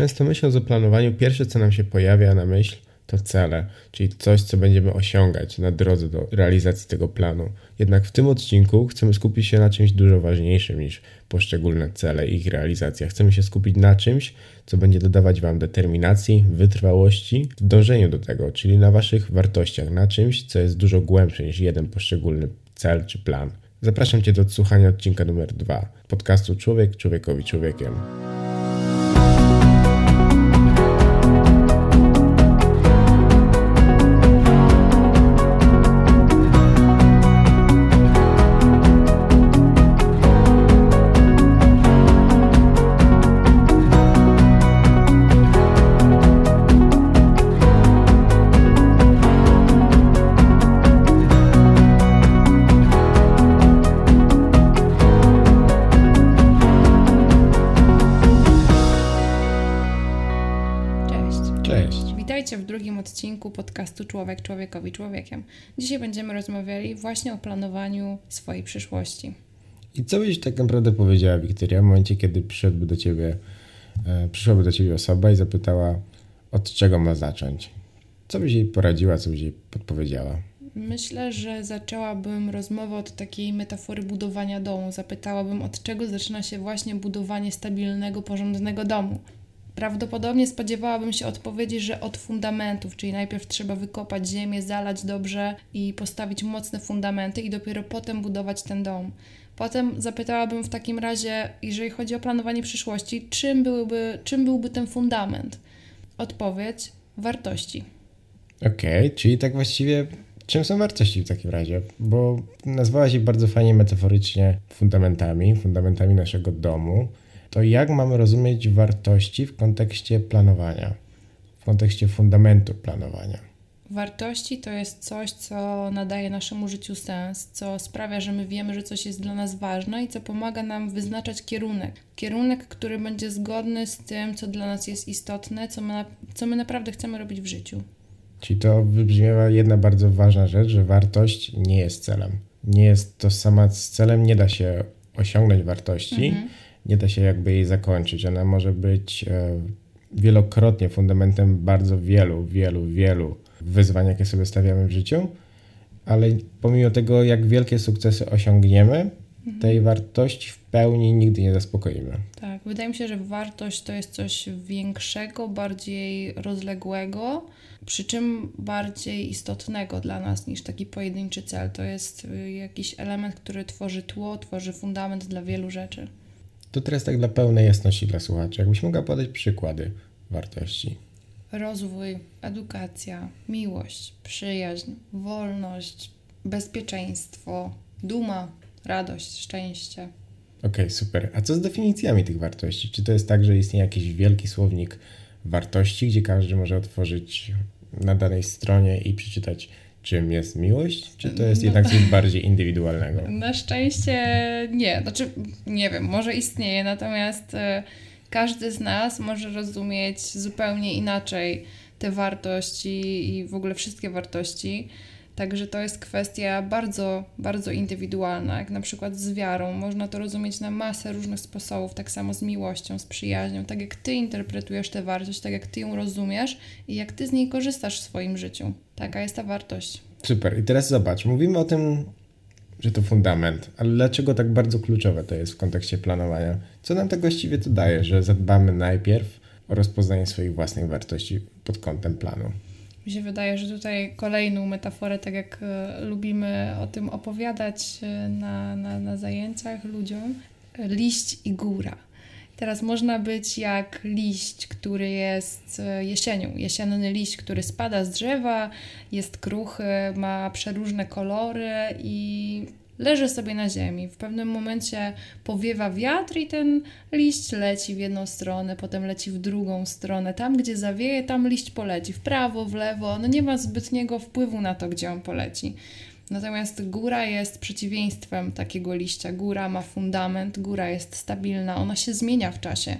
Często myśląc o planowaniu, pierwsze co nam się pojawia na myśl to cele, czyli coś, co będziemy osiągać na drodze do realizacji tego planu. Jednak w tym odcinku chcemy skupić się na czymś dużo ważniejszym niż poszczególne cele i ich realizacja. Chcemy się skupić na czymś, co będzie dodawać Wam determinacji, wytrwałości w dążeniu do tego, czyli na Waszych wartościach, na czymś, co jest dużo głębsze niż jeden poszczególny cel czy plan. Zapraszam Cię do odsłuchania odcinka numer 2 podcastu Człowiek człowiekowi człowiekiem. W drugim odcinku podcastu Człowiek człowiekowi człowiekiem. Dzisiaj będziemy rozmawiali właśnie o planowaniu swojej przyszłości. I co byś tak naprawdę powiedziała, Wiktoria, w momencie, kiedy przyszłaby do Ciebie osoba i zapytała, od czego ma zacząć? Co byś jej poradziła, co byś jej podpowiedziała? Myślę, że zaczęłabym rozmowę od takiej metafory budowania domu. Zapytałabym, od czego zaczyna się właśnie budowanie stabilnego, porządnego domu. Prawdopodobnie spodziewałabym się odpowiedzi, że od fundamentów, czyli najpierw trzeba wykopać ziemię, zalać dobrze i postawić mocne fundamenty i dopiero potem budować ten dom. Potem zapytałabym w takim razie, jeżeli chodzi o planowanie przyszłości, czym byłby ten fundament? Odpowiedź: wartości. Okej, czyli tak właściwie czym są wartości w takim razie? Bo nazwałaś je bardzo fajnie metaforycznie fundamentami naszego domu. To jak mamy rozumieć wartości w kontekście planowania, w kontekście fundamentu planowania? Wartości to jest coś, co nadaje naszemu życiu sens, co sprawia, że my wiemy, że coś jest dla nas ważne i co pomaga nam wyznaczać kierunek. Kierunek, który będzie zgodny z tym, co dla nas jest istotne, co my naprawdę chcemy robić w życiu. Czyli to wybrzmiewa jedna bardzo ważna rzecz, że wartość nie jest celem. Nie jest tożsama z celem, nie da się osiągnąć wartości, nie da się jakby jej zakończyć. Ona może być wielokrotnie fundamentem bardzo wielu wyzwań, jakie sobie stawiamy w życiu, ale pomimo tego, jak wielkie sukcesy osiągniemy, tej wartości w pełni nigdy nie zaspokoimy. Tak, wydaje mi się, że wartość to jest coś większego, bardziej rozległego, przy czym bardziej istotnego dla nas niż taki pojedynczy cel. To jest jakiś element, który tworzy tło, tworzy fundament dla wielu rzeczy. To teraz tak dla pełnej jasności dla słuchaczy. Jakbyś mogła podać przykłady wartości? Rozwój, edukacja, miłość, przyjaźń, wolność, bezpieczeństwo, duma, radość, szczęście. Okej, super. A co z definicjami tych wartości? Czy to jest tak, że istnieje jakiś wielki słownik wartości, gdzie każdy może otworzyć na danej stronie i przeczytać, czym jest miłość? Czy to jest jednak coś bardziej indywidualnego? Na szczęście nie. Znaczy, nie wiem, może istnieje, natomiast każdy z nas może rozumieć zupełnie inaczej te wartości i w ogóle wszystkie wartości. Także to jest kwestia bardzo, bardzo indywidualna. Jak na przykład z wiarą. Można to rozumieć na masę różnych sposobów. Tak samo z miłością, z przyjaźnią. Tak jak Ty interpretujesz tę wartość, tak jak Ty ją rozumiesz i jak Ty z niej korzystasz w swoim życiu. Taka jest ta wartość. Super. I teraz zobacz. Mówimy o tym, że to fundament. Ale dlaczego tak bardzo kluczowe to jest w kontekście planowania? Co nam tak właściwie to daje, że zadbamy najpierw o rozpoznanie swoich własnych wartości pod kątem planu? Mi się wydaje, że tutaj kolejną metaforę, tak jak lubimy o tym opowiadać na zajęciach ludziom, liść i góra. Teraz można być jak liść, który jest jesienią. Jesienny liść, który spada z drzewa, jest kruchy, ma przeróżne kolory i leży sobie na ziemi. W pewnym momencie powiewa wiatr i ten liść leci w jedną stronę, potem leci w drugą stronę. Tam, gdzie zawieje, tam liść poleci. W prawo, w lewo. No nie ma zbytniego wpływu na to, gdzie on poleci. Natomiast góra jest przeciwieństwem takiego liścia. Góra ma fundament, góra jest stabilna, ona się zmienia w czasie.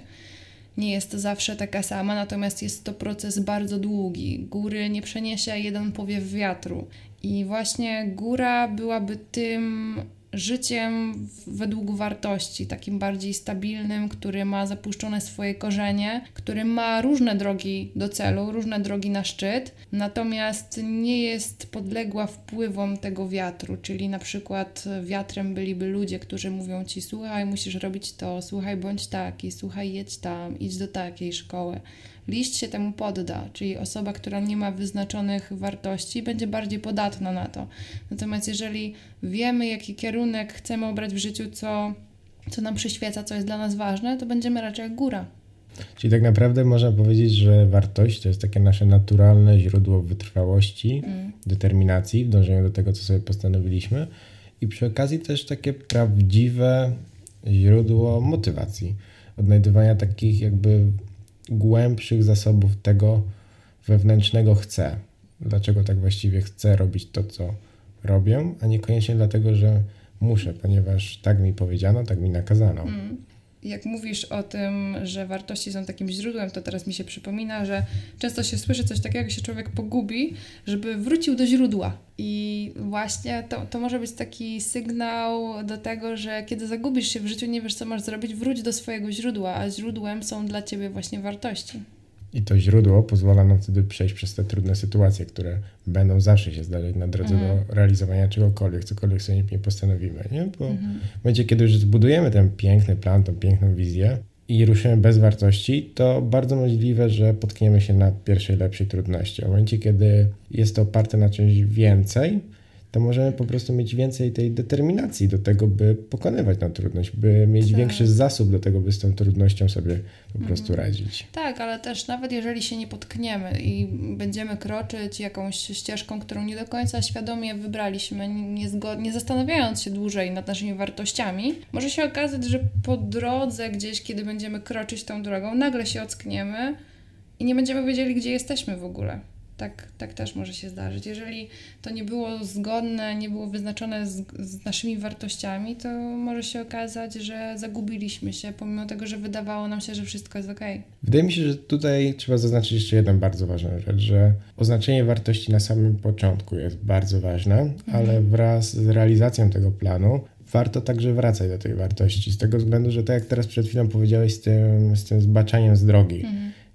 Nie jest zawsze taka sama, natomiast jest to proces bardzo długi. Góry nie przeniesie jeden powiew wiatru. I właśnie góra byłaby tym życiem według wartości, takim bardziej stabilnym, który ma zapuszczone swoje korzenie, który ma różne drogi do celu, różne drogi na szczyt, natomiast nie jest podległa wpływom tego wiatru, czyli na przykład wiatrem byliby ludzie, którzy mówią ci: słuchaj, musisz robić to, słuchaj, bądź taki, słuchaj, jedź tam, idź do takiej szkoły. Liść się temu podda, czyli osoba, która nie ma wyznaczonych wartości, będzie bardziej podatna na to. Natomiast jeżeli wiemy, jaki kierunek chcemy obrać w życiu, co nam przyświeca, co jest dla nas ważne, to będziemy raczej jak góra. Czyli tak naprawdę można powiedzieć, że wartość to jest takie nasze naturalne źródło wytrwałości, determinacji w dążeniu do tego, co sobie postanowiliśmy, i przy okazji też takie prawdziwe źródło motywacji, odnajdywania takich jakby głębszych zasobów tego wewnętrznego chcę. Dlaczego tak właściwie chcę robić to, co robię, a niekoniecznie dlatego, że muszę, ponieważ tak mi powiedziano, tak mi nakazano. Jak mówisz o tym, że wartości są takim źródłem, to teraz mi się przypomina, że często się słyszy coś takiego, jak się człowiek pogubi, żeby wrócił do źródła. I właśnie to może być taki sygnał do tego, że kiedy zagubisz się w życiu, nie wiesz, co masz zrobić, wróć do swojego źródła, a źródłem są dla ciebie właśnie wartości. I to źródło pozwala nam wtedy przejść przez te trudne sytuacje, które będą zawsze się zdarzać na drodze do realizowania czegokolwiek, cokolwiek sobie nie postanowimy, nie? Bo w momencie, kiedy już zbudujemy ten piękny plan, tą piękną wizję i ruszymy bez wartości, to bardzo możliwe, że potkniemy się na pierwszej lepszej trudności. A w momencie, kiedy jest to oparte na czymś więcej, to możemy po prostu mieć więcej tej determinacji do tego, by pokonywać tę trudność, by mieć większy zasób do tego, by z tą trudnością sobie po prostu radzić. Tak, ale też nawet jeżeli się nie potkniemy i będziemy kroczyć jakąś ścieżką, którą nie do końca świadomie wybraliśmy, nie zastanawiając się dłużej nad naszymi wartościami, może się okazać, że po drodze gdzieś, kiedy będziemy kroczyć tą drogą, nagle się ockniemy i nie będziemy wiedzieli, gdzie jesteśmy w ogóle. Tak też może się zdarzyć. Jeżeli to nie było zgodne, nie było wyznaczone z naszymi wartościami, to może się okazać, że zagubiliśmy się, pomimo tego, że wydawało nam się, że wszystko jest okej. Wydaje mi się, że tutaj trzeba zaznaczyć jeszcze jedną bardzo ważną rzecz, że oznaczenie wartości na samym początku jest bardzo ważne, ale wraz z realizacją tego planu warto także wracać do tej wartości. Z tego względu, że tak jak teraz przed chwilą powiedziałeś z tym zbaczaniem z drogi,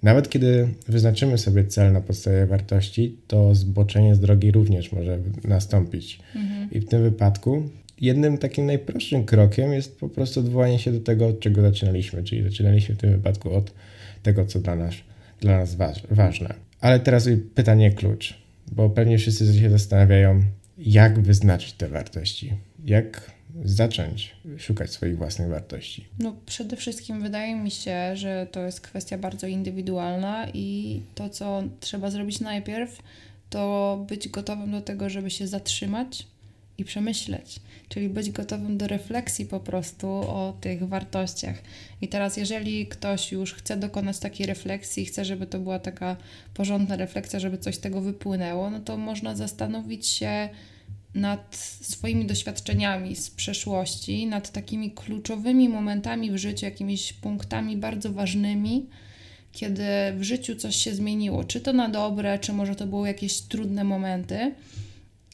nawet kiedy wyznaczymy sobie cel na podstawie wartości, to zboczenie z drogi również może nastąpić. I w tym wypadku jednym takim najprostszym krokiem jest po prostu odwołanie się do tego, od czego zaczynaliśmy. Czyli zaczynaliśmy w tym wypadku od tego, co dla nas ważne. Ale teraz pytanie klucz, bo pewnie wszyscy się zastanawiają, jak wyznaczyć te wartości, jak zacząć szukać swoich własnych wartości? No przede wszystkim wydaje mi się, że to jest kwestia bardzo indywidualna i to, co trzeba zrobić najpierw, to być gotowym do tego, żeby się zatrzymać i przemyśleć, czyli być gotowym do refleksji po prostu o tych wartościach. I teraz jeżeli ktoś już chce dokonać takiej refleksji, chce, żeby to była taka porządna refleksja, żeby coś z tego wypłynęło, no to można zastanowić się nad swoimi doświadczeniami z przeszłości, nad takimi kluczowymi momentami w życiu, jakimiś punktami bardzo ważnymi, kiedy w życiu coś się zmieniło, czy to na dobre, czy może to były jakieś trudne momenty.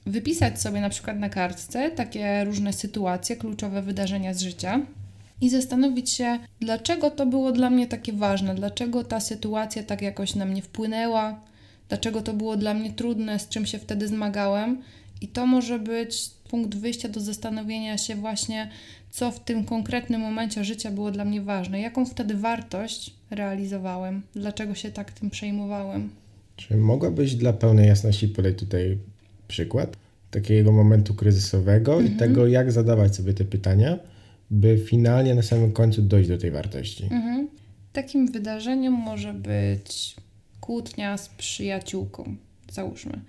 Wypisać sobie na przykład na kartce takie różne sytuacje, kluczowe wydarzenia z życia i zastanowić się, dlaczego to było dla mnie takie ważne, dlaczego ta sytuacja tak jakoś na mnie wpłynęła, dlaczego to było dla mnie trudne, z czym się wtedy zmagałem. I to może być punkt wyjścia do zastanowienia się właśnie, co w tym konkretnym momencie życia było dla mnie ważne. Jaką wtedy wartość realizowałem? Dlaczego się tak tym przejmowałem? Czy mogłabyś dla pełnej jasności podać tutaj przykład takiego momentu kryzysowego i tego, jak zadawać sobie te pytania, by finalnie na samym końcu dojść do tej wartości? Takim wydarzeniem może być kłótnia z przyjaciółką, załóżmy.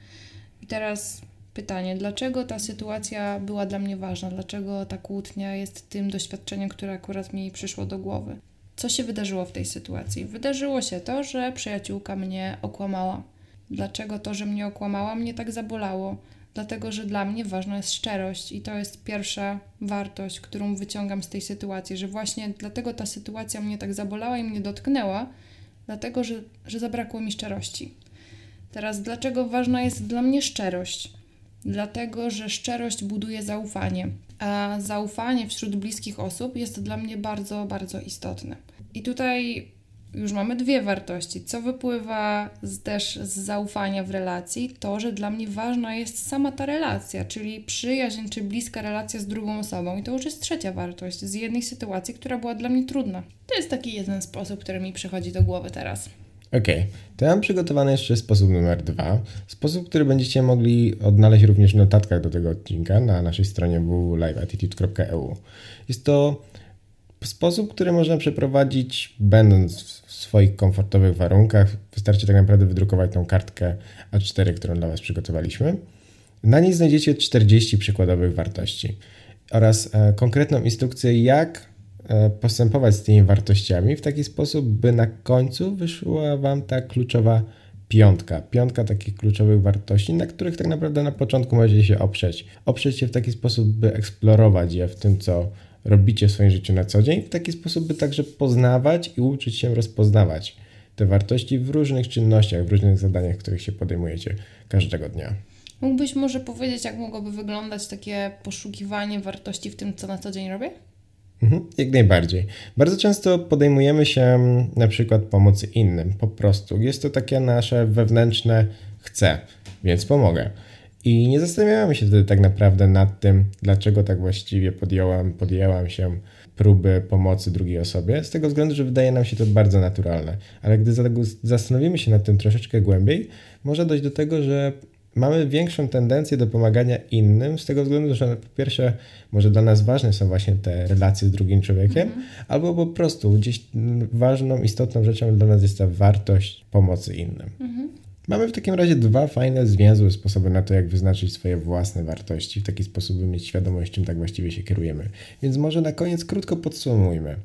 I teraz pytanie, dlaczego ta sytuacja była dla mnie ważna? Dlaczego ta kłótnia jest tym doświadczeniem, które akurat mi przyszło do głowy? Co się wydarzyło w tej sytuacji? Wydarzyło się to, że przyjaciółka mnie okłamała. Dlaczego to, że mnie okłamała, mnie tak zabolało? Dlatego, że dla mnie ważna jest szczerość i to jest pierwsza wartość, którą wyciągam z tej sytuacji, że właśnie dlatego ta sytuacja mnie tak zabolała i mnie dotknęła, dlatego, że zabrakło mi szczerości. Teraz, dlaczego ważna jest dla mnie szczerość? Dlatego, że szczerość buduje zaufanie, zaufanie wśród bliskich osób jest dla mnie bardzo, bardzo istotne. I tutaj już mamy dwie wartości. Co wypływa też z zaufania w relacji? To, że dla mnie ważna jest sama ta relacja, czyli przyjaźń czy bliska relacja z drugą osobą. I to już jest trzecia wartość z jednej sytuacji, która była dla mnie trudna. To jest taki jeden sposób, który mi przychodzi do głowy teraz. Okej, to ja mam przygotowany jeszcze sposób numer 2. Sposób, który będziecie mogli odnaleźć również w notatkach do tego odcinka na naszej stronie www.liveattitude.eu. Jest to sposób, który można przeprowadzić będąc w swoich komfortowych warunkach. Wystarczy tak naprawdę wydrukować tą kartkę A4, którą dla Was przygotowaliśmy. Na niej znajdziecie 40 przykładowych wartości oraz konkretną instrukcję, jak postępować z tymi wartościami w taki sposób, by na końcu wyszła Wam ta kluczowa piątka. Piątka takich kluczowych wartości, na których tak naprawdę na początku możecie się oprzeć. Oprzeć się w taki sposób, by eksplorować je w tym, co robicie w swoim życiu na co dzień, w taki sposób, by także poznawać i uczyć się rozpoznawać te wartości w różnych czynnościach, w różnych zadaniach, których się podejmujecie każdego dnia. Mógłbyś może powiedzieć, jak mogłoby wyglądać takie poszukiwanie wartości w tym, co na co dzień robię? Jak najbardziej. Bardzo często podejmujemy się na przykład pomocy innym, po prostu. Jest to takie nasze wewnętrzne chcę, więc pomogę. I nie zastanawiamy się wtedy tak naprawdę nad tym, dlaczego tak właściwie podjęłam się próby pomocy drugiej osobie, z tego względu, że wydaje nam się to bardzo naturalne. Ale gdy zastanowimy się nad tym troszeczkę głębiej, może dojść do tego, że mamy większą tendencję do pomagania innym z tego względu, że po pierwsze może dla nas ważne są właśnie te relacje z drugim człowiekiem, albo po prostu gdzieś ważną, istotną rzeczą dla nas jest ta wartość pomocy innym. Mamy w takim razie dwa fajne, zwięzłe sposoby na to, jak wyznaczyć swoje własne wartości w taki sposób, by mieć świadomość, czym tak właściwie się kierujemy. Więc może na koniec krótko podsumujmy.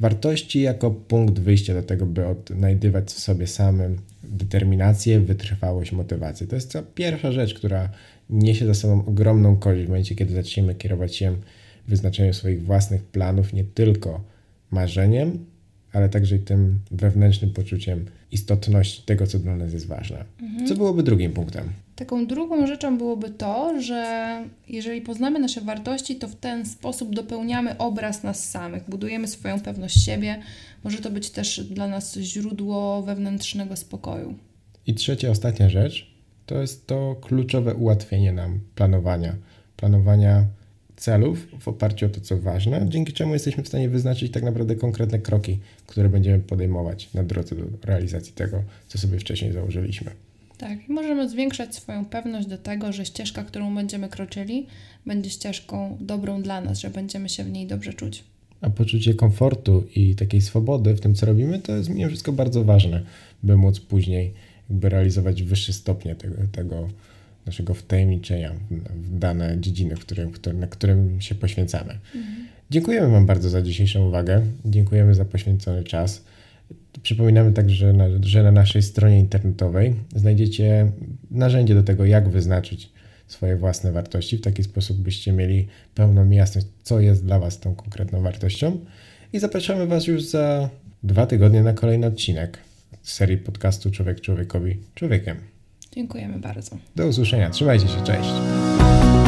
Wartości jako punkt wyjścia do tego, by odnajdywać w sobie samym determinację, wytrwałość, motywację. To jest ta pierwsza rzecz, która niesie za sobą ogromną korzyść w momencie, kiedy zaczniemy kierować się wyznaczeniem swoich własnych planów, nie tylko marzeniem, ale także i tym wewnętrznym poczuciem istotności tego, co dla nas jest ważne. Co byłoby drugim punktem? Taką drugą rzeczą byłoby to, że jeżeli poznamy nasze wartości, to w ten sposób dopełniamy obraz nas samych, budujemy swoją pewność siebie. Może to być też dla nas źródło wewnętrznego spokoju. I trzecia, ostatnia rzecz to jest to kluczowe ułatwienie nam planowania celów w oparciu o to, co ważne, dzięki czemu jesteśmy w stanie wyznaczyć tak naprawdę konkretne kroki, które będziemy podejmować na drodze do realizacji tego, co sobie wcześniej założyliśmy. Tak, i możemy zwiększać swoją pewność do tego, że ścieżka, którą będziemy kroczyli, będzie ścieżką dobrą dla nas, że będziemy się w niej dobrze czuć. A poczucie komfortu i takiej swobody w tym, co robimy, to jest mimo wszystko bardzo ważne, by móc później jakby realizować wyższe stopnie tego naszego wtajemniczenia w dane dziedziny, na którym się poświęcamy. Dziękujemy Wam bardzo za dzisiejszą uwagę. Dziękujemy za poświęcony czas. Przypominamy także, że na naszej stronie internetowej znajdziecie narzędzie do tego, jak wyznaczyć swoje własne wartości w taki sposób, byście mieli pełną jasność, co jest dla Was tą konkretną wartością. I zapraszamy Was już za 2 tygodnie na kolejny odcinek z serii podcastu Człowiek człowiekowi człowiekiem. Dziękujemy bardzo. Do usłyszenia. Trzymajcie się. Cześć.